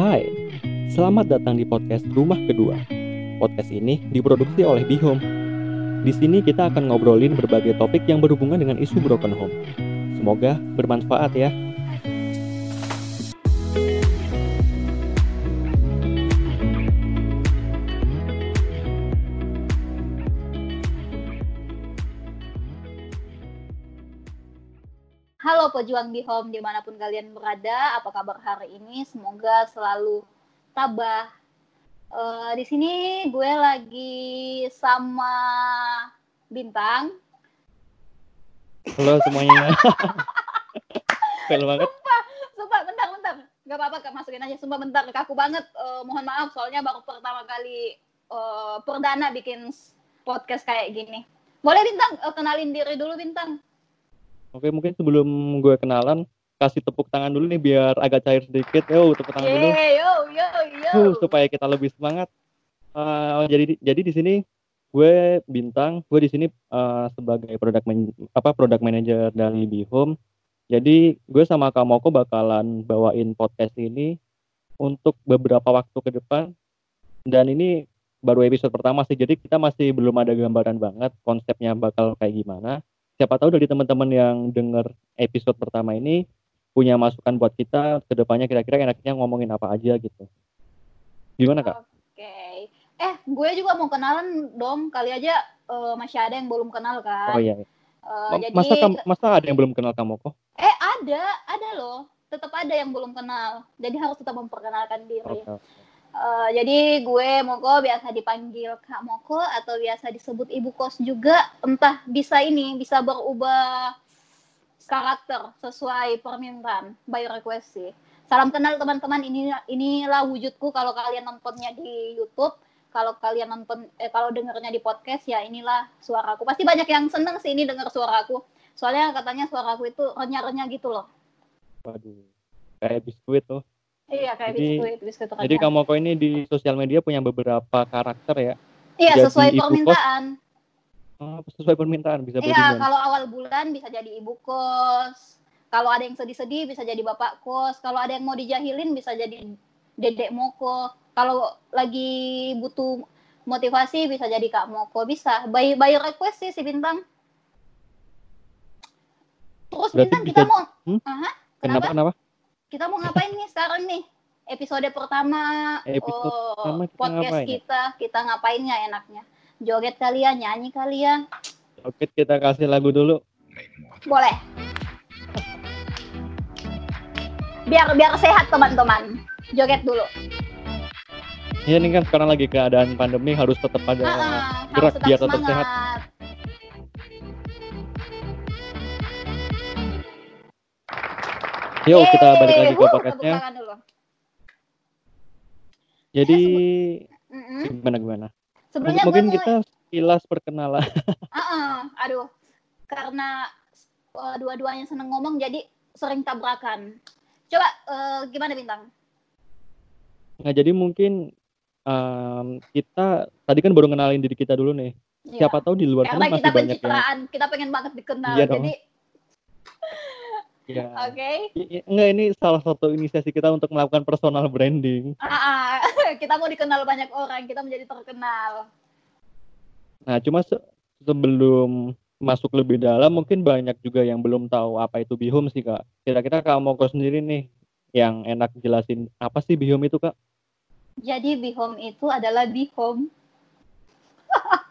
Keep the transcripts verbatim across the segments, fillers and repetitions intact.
Hai, selamat datang di podcast Rumah Kedua. Podcast ini diproduksi oleh BeHome. Di sini kita akan ngobrolin berbagai topik yang berhubungan dengan isu broken home. Semoga bermanfaat ya. Halo pejuang BeHome dimanapun kalian berada, apa kabar hari ini? Semoga selalu tabah. Uh, di sini gue lagi sama Bintang. Halo semuanya. Keren banget. Sumpah, sumpah, bentar, bentar. Gak apa-apa, masukin aja. Sumpah, bentar, kaku banget. Uh, mohon maaf, soalnya baru pertama kali uh, perdana bikin podcast kayak gini. Boleh Bintang, uh, kenalin diri dulu Bintang. Oke, mungkin sebelum gue kenalan, kasih tepuk tangan dulu nih biar agak cair sedikit. Yo, tepuk tangan dulu. Yo, yo, yo. Uh, supaya kita lebih semangat. Uh, jadi, jadi di sini gue Bintang. Gue di sini uh, sebagai product man, apa product manager dari BeHome. Jadi gue sama Kak Moko bakalan bawain podcast ini untuk beberapa waktu ke depan. Dan ini baru episode pertama sih. Jadi kita masih belum ada gambaran banget konsepnya bakal kayak gimana. Siapa tahu dari teman-teman yang dengar episode pertama ini punya masukan buat kita ke depannya, kira-kira enaknya ngomongin apa aja gitu. Gimana Kak? Oke. Eh, gue juga mau kenalan dong. Kali aja uh, masih ada yang belum kenal kan. Oh iya. Uh, M- masa, jadi kam- masa ada yang belum kenal kamu kok? Eh, ada, ada loh. Tetap ada yang belum kenal. Jadi harus tetap memperkenalkan diri. Okay. Uh, jadi gue Moko, biasa dipanggil Kak Moko atau biasa disebut ibu kos juga. Entah bisa ini, bisa berubah karakter sesuai permintaan, by request sih. Salam kenal teman-teman, ini inilah wujudku kalau kalian nontonnya di YouTube, kalau kalian nonton eh, kalau dengarnya di podcast ya inilah suaraku. Pasti banyak yang seneng sih ini dengar suaraku. Soalnya katanya suaraku itu renyah-renyah gitu loh. Waduh. Kayak biskuit loh. Iya, kayak jadi, biskuit, biskuit ternyata. Jadi Kak Moko ini di sosial media punya beberapa karakter ya? Iya, jadi sesuai permintaan. Oh, sesuai permintaan bisa berubah. Iya, kalau awal bulan bisa jadi ibu kos. Kalau ada yang sedih-sedih bisa jadi bapak kos. Kalau ada yang mau dijahilin bisa jadi dedek Moko. Kalau lagi butuh motivasi bisa jadi Kak Moko. Bisa, by, by request sih si Bintang. Terus berarti Bintang kita bisa, mau... Hmm? Aha, kenapa? Kenapa? Kita mau ngapain nih sekarang nih? Episode pertama, episode oh, pertama kita podcast ngapain? kita, kita ngapainnya enaknya? Joget kalian, nyanyi kalian. Joget kita kasih lagu dulu. Boleh. Biar biar sehat teman-teman. Joget dulu. Iya nih kan sekarang lagi keadaan pandemi harus tetap ada nah, gerak tetap biar semangat. Tetap sehat. Yo, yeay, kita balik lagi ke podcastnya. Jadi eh, sebelum, gimana gimana? Sebelumnya mungkin mau... kita sekilas perkenalan. Uh-uh, aduh, karena uh, dua-duanya seneng ngomong jadi sering tabrakan. Coba uh, gimana Bintang? Nah jadi mungkin um, kita tadi kan baru kenalin diri kita dulu nih. Iya. Siapa tahu di luar sana masih banyak yang kita pengen banget dikenal. Iya, jadi ya. Oke. Okay. Enggak, ini salah satu inisiasi kita untuk melakukan personal branding. Ah, kita mau dikenal banyak orang, kita menjadi terkenal. Nah, cuma se- sebelum masuk lebih dalam, mungkin banyak juga yang belum tahu apa itu BeHome sih Kak. Kira-kira Kak Moko sendiri nih, yang enak jelasin apa sih BeHome itu Kak? Jadi BeHome itu adalah BeHome.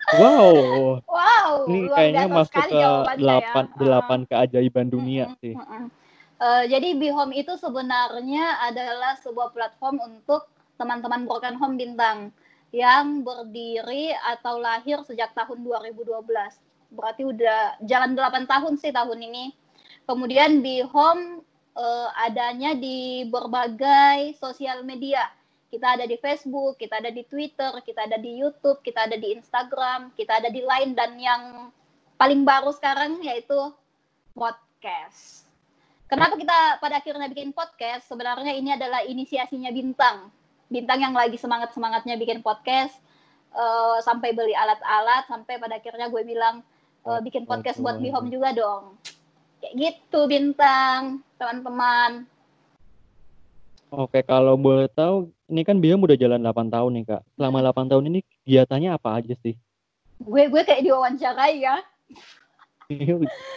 Wow, wow, ini kayaknya masuk ke delapan, delapan keajaiban dunia sih. Uh, jadi BeHome itu sebenarnya adalah sebuah platform untuk teman-teman broken home Bintang yang berdiri atau lahir sejak tahun dua ribu dua belas. Berarti udah jalan delapan tahun sih tahun ini. Kemudian BeHome uh, adanya di berbagai sosial media. Kita ada di Facebook, kita ada di Twitter, kita ada di YouTube, kita ada di Instagram, kita ada di Line, dan yang paling baru sekarang yaitu podcast. Kenapa kita pada akhirnya bikin podcast? Sebenarnya ini adalah inisiasinya Bintang. Bintang yang lagi semangat-semangatnya bikin podcast, uh, sampai beli alat-alat, sampai pada akhirnya gue bilang, uh, bikin podcast buat BeHome juga dong. Kayak gitu Bintang, teman-teman. Oke, kalau boleh tahu, ini kan BeHome udah jalan delapan tahun nih, Kak. Selama delapan tahun ini kegiatannya apa aja sih? Gue gue kayak diwawancarai ya.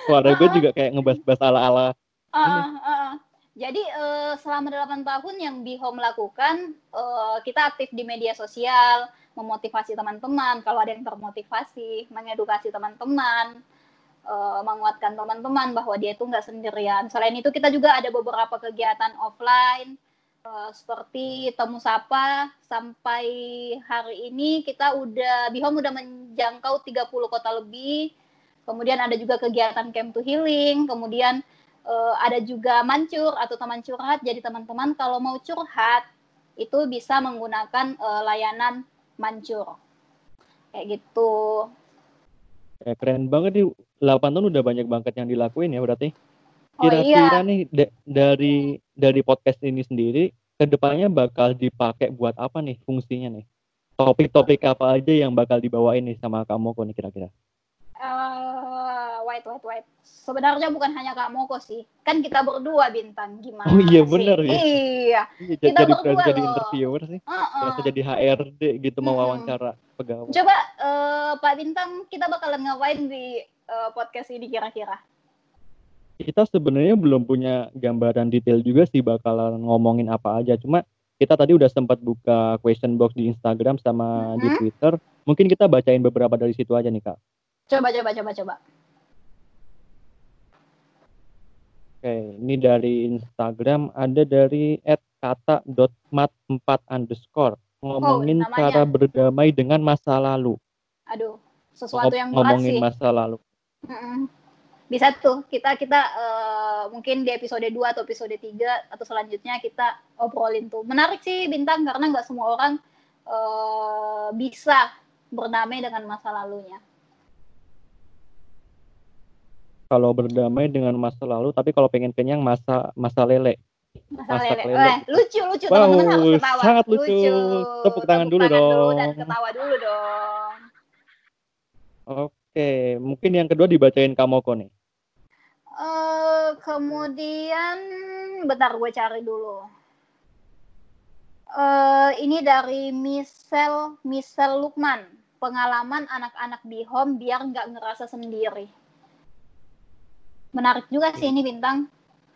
Suara gue juga kayak ngebahas-bahas ala-ala. Uh, uh, uh. Jadi uh, selama delapan tahun yang BeHome lakukan, uh, kita aktif di media sosial, memotivasi teman-teman, kalau ada yang termotivasi, mengedukasi teman-teman, uh, menguatkan teman-teman bahwa dia itu nggak sendirian. Selain itu kita juga ada beberapa kegiatan offline, Uh, seperti temu sapa. Sampai hari ini kita udah BeHome udah menjangkau tiga puluh kota lebih. Kemudian ada juga kegiatan Camp to Healing, kemudian uh, ada juga mancur atau teman curhat. Jadi teman-teman kalau mau curhat itu bisa menggunakan uh, layanan mancur. Kayak gitu. Ya, keren banget nih, delapan tahun udah banyak banget yang dilakuin ya berarti. Kira-kira oh, iya. nih da- dari dari podcast ini sendiri kedepannya bakal dipakai buat apa nih fungsinya nih? Topik-topik apa aja yang bakal dibawain nih sama Kak Moko nih kira-kira? Uh, wait, wait, wait. Sebenarnya bukan hanya Kak Moko sih. Kan kita berdua bintang gimana sih? Oh iya benar ya. Iya. Iya kita jadi, berdua jadi interviewer sih. Uh-uh. Jadi H R D gitu mau wawancara hmm. pegawai. Coba uh, Pak Bintang kita bakalan ngapain di uh, podcast ini kira-kira? Kita sebenarnya belum punya gambaran detail juga sih bakalan ngomongin apa aja. Cuma kita tadi udah sempat buka question box di Instagram sama mm-hmm. di Twitter. Mungkin kita bacain beberapa dari situ aja nih Kak. Coba, coba, coba, coba. Oke, ini dari Instagram ada dari et kata dot mat empat underscore ngomongin oh, cara berdamai dengan masa lalu. Aduh, sesuatu Ngom- yang berat sih. Ngomongin masa lalu. Mm-mm. Bisa tuh, kita kita uh, mungkin di episode dua atau episode tiga atau selanjutnya kita obrolin tuh. Menarik sih Bintang, karena nggak semua orang uh, bisa berdamai dengan masa lalunya. Kalau berdamai dengan masa lalu, tapi kalau pengen kenyang masa masa lele. Masa lele. lele. Weh, lucu, lucu. Wow, teman-teman harus ketawa. Sangat lucu. lucu. Tepuk tangan, tangan dulu dong. Dan ketawa dulu dong. Oke. Oke, mungkin yang kedua dibacain Kak Moko nih. Uh, kemudian, bentar gue cari dulu. Uh, ini dari Michelle, Michelle Lukman. Pengalaman anak-anak BeHome biar nggak ngerasa sendiri. Menarik juga sih ini Bintang.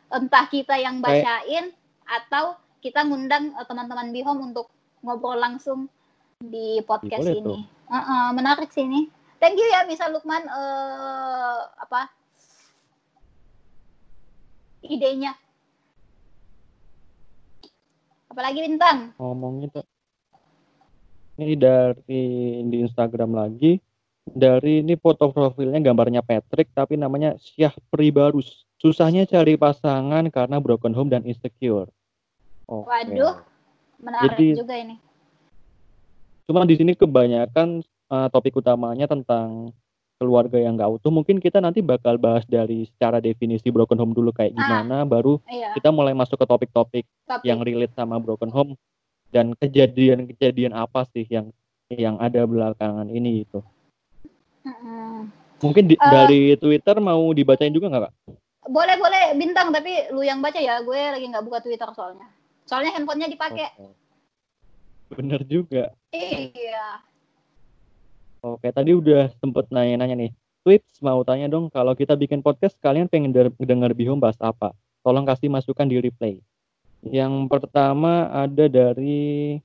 Entah kita yang bacain, atau kita ngundang teman-teman BeHome untuk ngobrol langsung di podcast Boleh ini. Uh-uh, menarik sih ini. Thank you ya Misa Lukman uh, apa idenya. Apalagi Bintang? Ngomongnya tuh. Ini dari di Instagram lagi. Dari ini foto profilnya gambarnya Patrick tapi namanya Syah Pribarus. Susahnya cari pasangan karena broken home dan insecure. Okay. Waduh. Menarik Jadi, juga ini. Cuma di sini kebanyakan Uh, topik utamanya tentang keluarga yang gak utuh. Mungkin kita nanti bakal bahas dari secara definisi broken home dulu kayak gimana, ah, baru iya. kita mulai masuk ke topik-topik Topik. yang relate sama broken home dan kejadian-kejadian apa sih yang yang ada belakangan ini gitu. Uh-uh. Mungkin di, uh, dari Twitter mau dibacain juga gak Kak? Boleh, boleh Bintang, tapi lu yang baca ya, gue lagi gak buka Twitter soalnya. Soalnya handphonenya dipakai. Okay. Bener juga. Iya. Oke, tadi udah sempet nanya-nanya nih. Tweets mau tanya dong, kalau kita bikin podcast, kalian pengen denger BeHome bahas apa? Tolong kasih masukan di replay. Yang pertama ada dari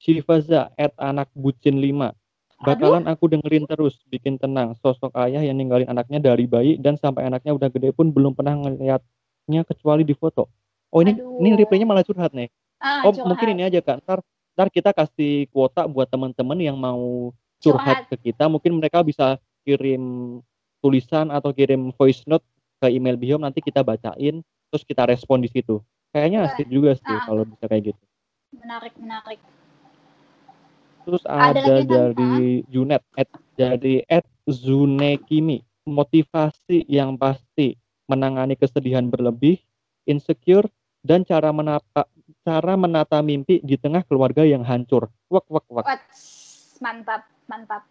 Shifaza, at anak bucin lima. Bakalan aku dengerin terus, bikin tenang. Sosok ayah yang ninggalin anaknya dari bayi dan sampai anaknya udah gede pun belum pernah ngeliatnya kecuali di foto. Oh ini, ini replaynya malah curhat nih. Ah, oh curhat. Mungkin ini aja Kak, ntar, ntar kita kasih kuota buat teman-teman yang mau curhat ke kita, mungkin mereka bisa kirim tulisan atau kirim voice note ke email BeHome, nanti kita bacain terus kita respon di situ. Kayaknya asik juga sih ah. kalau bisa kayak gitu. Menarik, menarik. Terus ada, ada dari ah. Junet, at, dari at Zunekimi, motivasi yang pasti menangani kesedihan berlebih, insecure dan cara menata cara menata mimpi di tengah keluarga yang hancur. Wak wak wak. What? Mantap, mantap.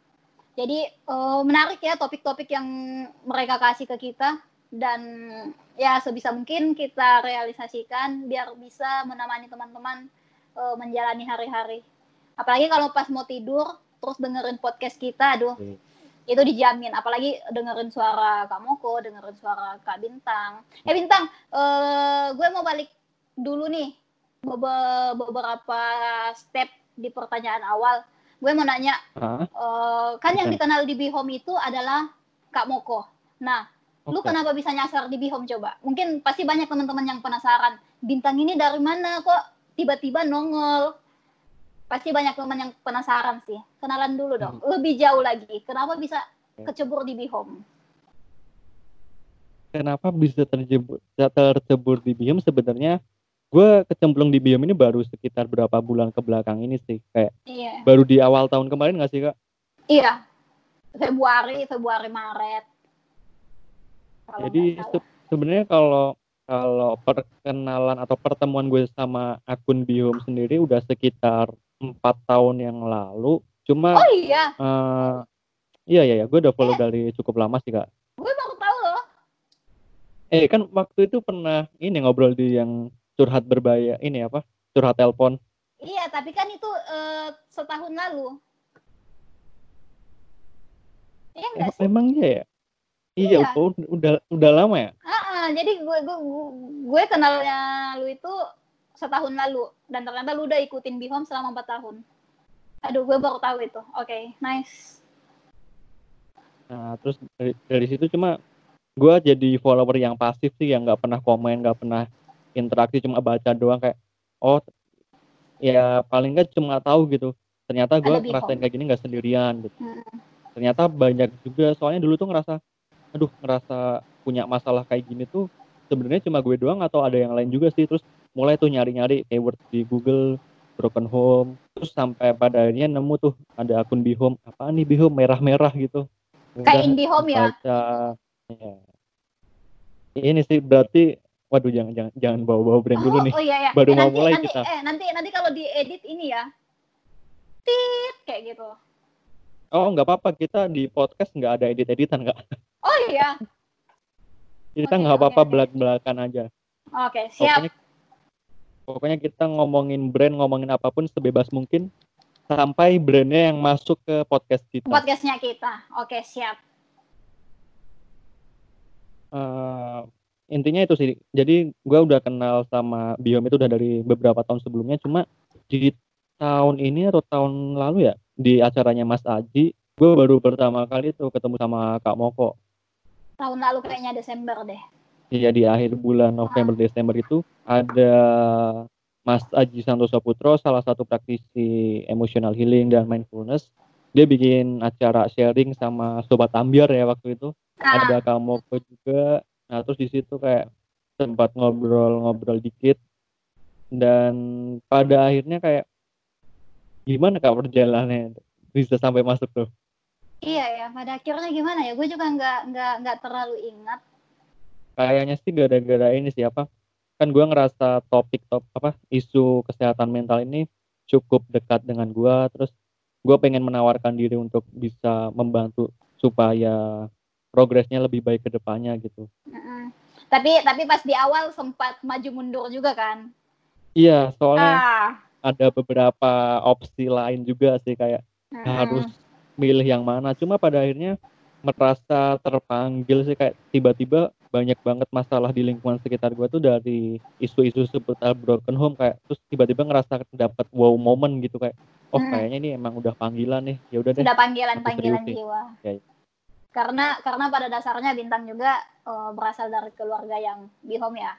Jadi uh, menarik ya topik-topik yang mereka kasih ke kita dan ya sebisa mungkin kita realisasikan biar bisa menemani teman-teman e, menjalani hari-hari. Apalagi kalau pas mau tidur terus dengerin podcast kita, aduh hmm. itu dijamin. Apalagi dengerin suara Kak Moko, dengerin suara Kak Bintang. Eh Bintang, e, gue mau balik dulu nih beberapa step di pertanyaan awal. Gue mau nanya, huh? e, kan yang dikenal di BeHome itu adalah Kak Moko. Nah, lu okay. kenapa bisa nyasar di BeHome coba? Mungkin pasti banyak teman-teman yang penasaran. Bintang ini dari mana kok tiba-tiba nongol? Pasti banyak teman yang penasaran sih. Kenalan dulu dong. Hmm. Lebih jauh lagi. Kenapa bisa kecebur di BeHome? Kenapa bisa terjebur, tercebur di BeHome? Sebenarnya gue kecemplung di BeHome ini baru sekitar berapa bulan ke belakang ini sih. Kayak yeah. baru di awal tahun kemarin nggak sih Kak? Iya. Februari, Februari, Maret. Kalau jadi se- sebenarnya kalau kalau perkenalan atau pertemuan gue sama akun BeHome sendiri udah sekitar empat tahun yang lalu. Cuma oh iya. Uh, iya iya, iya. Gue udah follow eh. dari cukup lama sih Kak. Gue baru tahu loh. Eh kan waktu itu pernah ini ngobrol di yang curhat berbahaya ini apa? Curhat telepon. Iya, tapi kan itu uh, setahun lalu. Iya enggak sih? Emang iya ya? Iya, iya. Udah, udah udah lama ya. Uh-uh, jadi gue gue gue kenalnya lu itu setahun lalu dan ternyata lu udah ikutin BeHome selama empat tahun. Aduh, gue baru tahu itu. Oke, okay, nice. Nah, terus dari, dari situ cuma gue jadi follower yang pasif sih, yang nggak pernah komen, nggak pernah interaksi, cuma baca doang kayak oh ya paling nggak cuma tahu gitu. Ternyata gue ngerasain kayak gini nggak sendirian gitu. Hmm. Ternyata banyak juga. Soalnya dulu tuh ngerasa aduh ngerasa punya masalah kayak gini tuh sebenarnya cuma gue doang atau ada yang lain juga sih. Terus mulai tuh nyari-nyari keyword di Google broken home, terus sampai pada akhirnya nemu tuh ada akun BeHome. Apaan nih BeHome merah-merah gitu kayak BeHome ya? Ya ini sih berarti waduh jangan jangan jangan bawa-bawa brand oh, dulu nih. Oh iya, iya. Baru eh, mau nanti, mulai nanti, kita eh, nanti nanti kalau diedit ini ya tit kayak gitu. Oh nggak apa-apa, kita di podcast nggak ada edit-editan nggak. Oh iya. Kita okay, nggak apa-apa okay, belak-belakan aja. Oke, okay, siap. Pokoknya, pokoknya kita ngomongin brand, ngomongin apapun sebebas mungkin sampai brandnya yang masuk ke podcast kita. Podcastnya kita, oke okay, siap. Uh, intinya itu sih. Jadi gue udah kenal sama BeHome itu udah dari beberapa tahun sebelumnya. Cuma di tahun ini atau tahun lalu ya di acaranya Mas Aji, gue baru pertama kali itu ketemu sama Kak Moko. Tahun lalu kayaknya Desember deh. Iya di akhir bulan November ah. Desember itu ada Mas Aji Santoso Putro, salah satu praktisi emotional healing dan mindfulness. Dia bikin acara sharing sama Sobat Ambiar ya waktu itu. Ah. Ada Kak Moko juga. Nah terus di situ kayak sempat ngobrol-ngobrol dikit dan pada akhirnya kayak gimana Kak perjalanannya bisa sampai masuk tuh? Iya ya, pada akhirnya gimana ya? Gue juga nggak nggak nggak terlalu ingat. Kayaknya sih gara-gara ini sih apa? Kan gue ngerasa topik top apa isu kesehatan mental ini cukup dekat dengan gue. Terus gue pengen menawarkan diri untuk bisa membantu supaya progresnya lebih baik ke depannya gitu. Mm-hmm. Tapi tapi pas di awal sempat maju mundur juga kan? Iya, soalnya ah. ada beberapa opsi lain juga sih kayak mm-hmm. harus milih yang mana. Cuma pada akhirnya merasa terpanggil sih kayak tiba-tiba banyak banget masalah di lingkungan sekitar gue tuh dari isu-isu seputar broken home kayak terus tiba-tiba ngerasa dapat wow moment gitu kayak oh hmm. kayaknya ini emang udah panggilan nih ya udah deh. Sudah panggilan-panggilan jiwa. Okay. Karena karena pada dasarnya Bintang juga uh, berasal dari keluarga yang BeHome ya.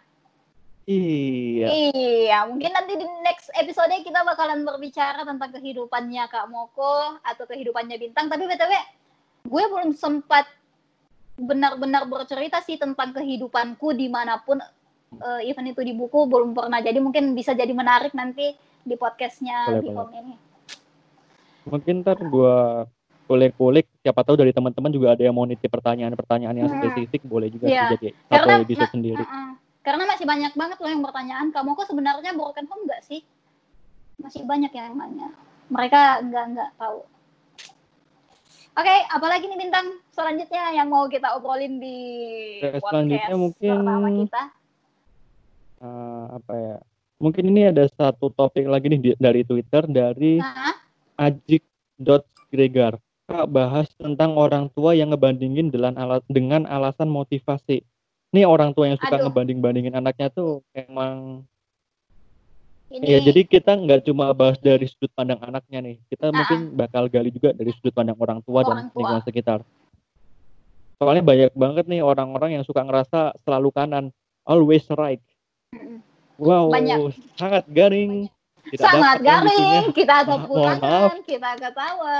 Iya. Iya, mungkin nanti di next episode kita bakalan berbicara tentang kehidupannya Kak Moko atau kehidupannya Bintang. Tapi B T W, gue belum sempat benar-benar bercerita sih tentang kehidupanku dimanapun uh, event itu di buku belum pernah. Jadi mungkin bisa jadi menarik nanti di podcastnya BeHome ini. Mungkin ntar gue kulik-kulik, siapa tahu dari teman-teman juga ada yang mau nitip pertanyaan-pertanyaan yang hmm. spesifik boleh juga yeah. sih jadi satu episode sendiri. Uh-uh. Karena masih banyak banget loh yang bertanyaan, kamu kok sebenarnya broken home nggak sih? Masih banyak yang nanya. Mereka nggak nggak tahu. Oke, okay, apalagi nih Bintang selanjutnya yang mau kita obrolin di ya, podcast mungkin, pertama kita? Uh, apa ya? Mungkin ini ada satu topik lagi nih di, dari Twitter dari nah. Ajik.Gregar. Kak bahas tentang orang tua yang ngebandingin dengan, alas, dengan alasan motivasi. Ini orang tua yang suka Aduh. ngebanding-bandingin anaknya tuh emang... Ini. Ya, jadi kita nggak cuma bahas dari sudut pandang anaknya nih. Kita nah. mungkin bakal gali juga dari sudut pandang orang tua orang dan lingkungan tua. sekitar. Soalnya banyak banget nih orang-orang yang suka ngerasa selalu kanan, always right. Wow, banyak. sangat garing. Banyak. Sangat garing, kita tepuk tangan, kita ketawa.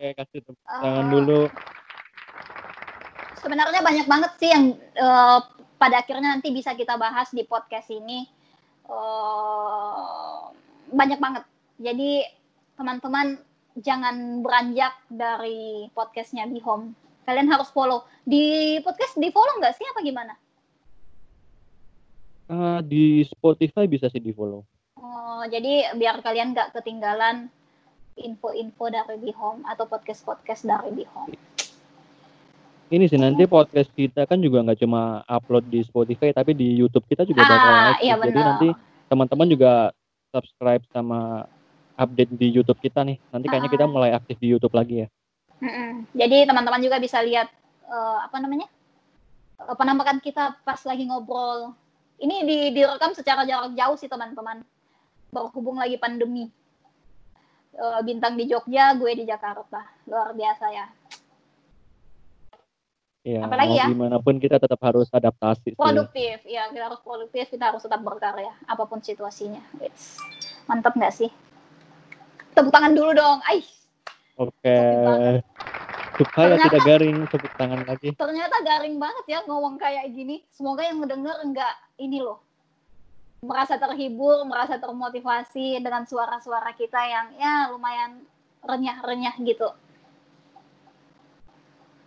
Oke, kasih tepuk tangan uh, dulu. Sebenarnya banyak banget sih yang uh, pada akhirnya nanti bisa kita bahas di podcast ini. Uh, banyak banget. Jadi teman-teman jangan beranjak dari podcastnya BeHome. Kalian harus follow. Di podcast di follow nggak sih apa gimana? Uh, di Spotify bisa sih di follow. Uh, jadi biar kalian nggak ketinggalan info-info dari BeHome atau podcast-podcast dari BeHome. Ini sih nanti podcast kita kan juga nggak cuma upload di Spotify tapi di YouTube kita juga bakal ah, iya jadi bener. Nanti teman-teman juga subscribe sama update di YouTube kita nih. Nanti kayaknya ah. kita mulai aktif di YouTube lagi ya. Mm-mm. Jadi teman-teman juga bisa lihat uh, apa namanya uh, penampakan kita pas lagi ngobrol. Ini di, direkam secara jarak jauh sih teman-teman. Berhubung lagi pandemi. Uh, Bintang di Jogja, gue di Jakarta. Luar biasa ya. Ya, apalagi ya, dimanapun kita tetap harus adaptasi. Produktif, sih. ya kita harus produktif, kita harus tetap berkarya, apapun situasinya. Yes. Mantap nggak sih? Tepuk tangan dulu dong, Ais. Oke. Okay. Supaya ternyata, tidak garing, tepuk tangan lagi. Ternyata garing banget ya ngomong kayak gini. Semoga yang mendengar enggak ini loh, merasa terhibur, merasa termotivasi dengan suara-suara kita yang ya lumayan renyah-renyah gitu.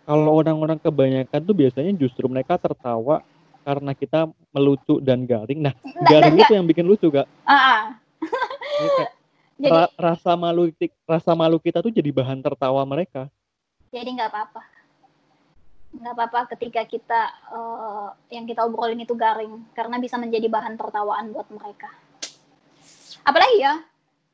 Kalau orang-orang kebanyakan tuh biasanya justru mereka tertawa karena kita melucu dan garing. Nah, nah garing itu yang bikin lucu, Kak. Ah. Jadi, ra- rasa malu rasa malu kita tuh jadi bahan tertawa mereka. Jadi nggak apa-apa, nggak apa-apa ketika kita uh, yang kita obrolin itu garing karena bisa menjadi bahan tertawaan buat mereka. Apalagi ya.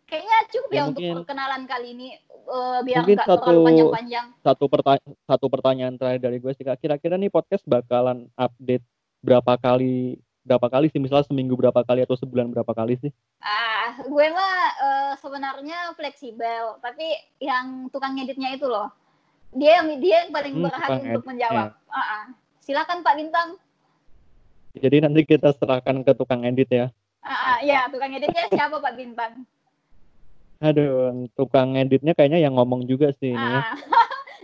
Kayaknya cukup ya, ya untuk perkenalan kali ini uh, biar nggak terlalu panjang-panjang. Satu, perta- satu pertanyaan terakhir dari gue sih, Kak. Kira-kira nih podcast bakalan update berapa kali, berapa kali sih? Misalnya seminggu berapa kali atau sebulan berapa kali sih? Ah, gue mah uh, sebenarnya fleksibel, tapi yang tukang ngeditnya itu loh, dia yang dia yang paling hmm, berhak untuk edit. menjawab. Yeah. Uh-uh. Silakan Pak Bintang. Jadi nanti kita serahkan ke tukang edit ya. Ah, uh-uh, ya tukang editnya siapa Pak Bintang? Aduh, tukang editnya kayaknya yang ngomong juga sih ini. Ah,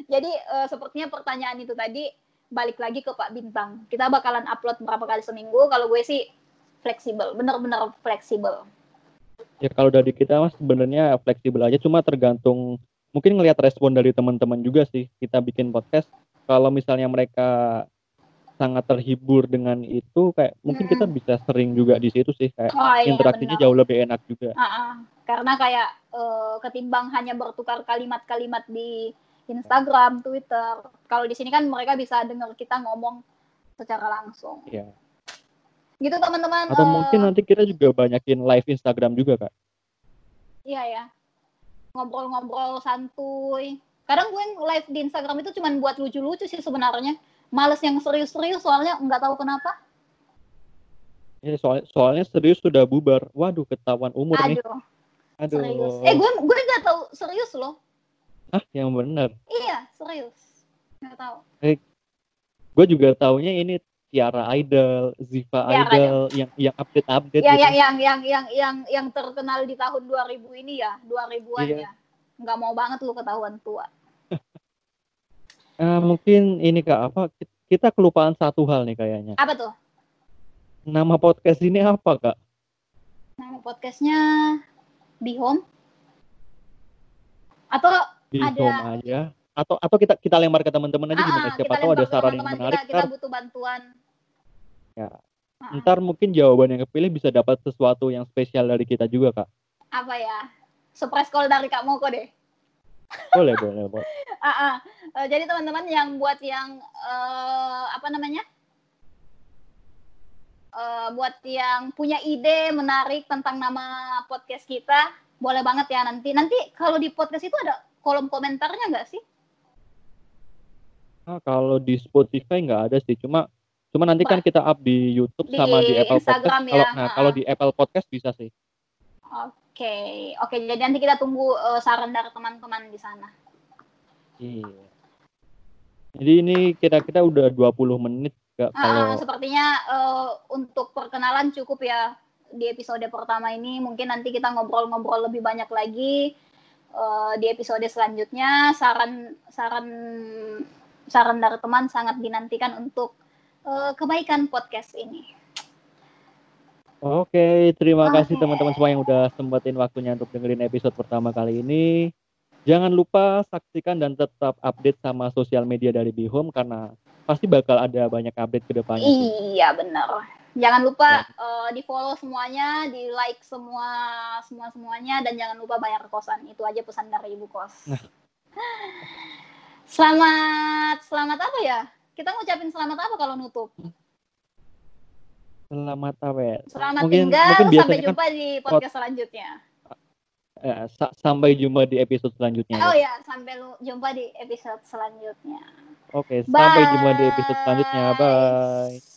jadi uh, sepertinya pertanyaan itu tadi balik lagi ke Pak Bintang. Kita bakalan upload berapa kali seminggu. Kalau gue sih fleksibel, benar-benar fleksibel. Ya kalau dari kita mas sebenarnya fleksibel aja, cuma tergantung mungkin ngelihat respon dari teman-teman juga sih. Kita bikin podcast kalau misalnya mereka sangat terhibur dengan itu kayak mungkin hmm. kita bisa sering juga di situ sih kayak oh, iya, interaksinya bener. jauh lebih enak juga. Uh-uh. Karena kayak uh, ketimbang hanya bertukar kalimat-kalimat di Instagram, Twitter. Kalau di sini kan mereka bisa dengar kita ngomong secara langsung. Iya. Gitu teman-teman. Atau uh, mungkin nanti kita juga banyakin live Instagram juga, Kak. Iya ya. Ngobrol-ngobrol santuy. Kadang gue live di Instagram itu cuma buat lucu-lucu sih sebenarnya. Males yang serius-serius soalnya nggak tahu kenapa. Ya, soalnya, soalnya serius sudah bubar. Waduh, ketahuan umur Aduh. nih. Aduh. Serius. Eh, gue gue nggak tahu serius loh. Ah, yang benar. Iya, serius. Nggak tahu. Eh, gue juga taunya ini Tiara Idol, Ziva Idol yang yang update-update. Ya, gitu. yang, yang yang yang yang yang terkenal di tahun dua ribu ini ya, dua ribuan iya. ya. Nggak mau banget lu ketahuan tua. Uh, mungkin ini Kak, apa kita kelupaan satu hal nih kayaknya. Apa tuh? Nama podcast ini apa Kak? Nama podcastnya BeHome? Atau BeHome ada aja? Atau atau kita kita lempar ke teman-teman aja ah, gimana? Siapa tahu ada saran yang menarik. Kita, kita butuh bantuan. Ya. Ah. Ntar mungkin jawaban yang kepilih bisa dapat sesuatu yang spesial dari kita juga Kak. Apa ya? Surprise call dari Kak Moko deh. Boleh, boleh, boleh. Uh, uh, jadi teman-teman yang buat yang uh, apa namanya? Uh, buat yang punya ide menarik tentang nama podcast kita, boleh banget ya nanti. Nanti kalau di podcast itu ada kolom komentarnya nggak sih? Nah, kalau di Spotify nggak ada sih, cuma cuma nanti kan kita up di YouTube di sama di Apple Instagram Podcast. Ya. Kalau, nah, kalau di Apple Podcast bisa sih. Oke, okay. oke. Okay, jadi nanti kita tunggu uh, saran dari teman-teman di sana. Iya. Jadi ini kira-kira udah dua puluh menit. Gak, kalau... ah, sepertinya uh, untuk perkenalan cukup ya di episode pertama ini. Mungkin nanti kita ngobrol-ngobrol lebih banyak lagi uh, di episode selanjutnya. Saran, saran, saran dari teman sangat dinantikan untuk uh, kebaikan podcast ini. Oke, okay, terima okay. kasih teman-teman semua yang udah sempetin waktunya untuk dengerin episode pertama kali ini. Jangan lupa saksikan dan tetap update sama sosial media dari BeHome, karena pasti bakal ada banyak update ke depannya. Iya, benar. Jangan lupa ya. uh, di-follow semuanya, di-like semua, semua-semuanya, dan jangan lupa bayar kosan. Itu aja pesan dari Ibu Kos. Nah. Selamat, selamat apa ya? Kita ngucapin selamat apa kalau nutup? Selamat awet. Selamat mungkin, tinggal, mungkin sampai jumpa kan di podcast pot- selanjutnya. Ya, s- sampai jumpa di episode selanjutnya. Oh ya, ya sampai lu- jumpa di episode selanjutnya. Oke, okay, sampai jumpa di episode selanjutnya. Bye.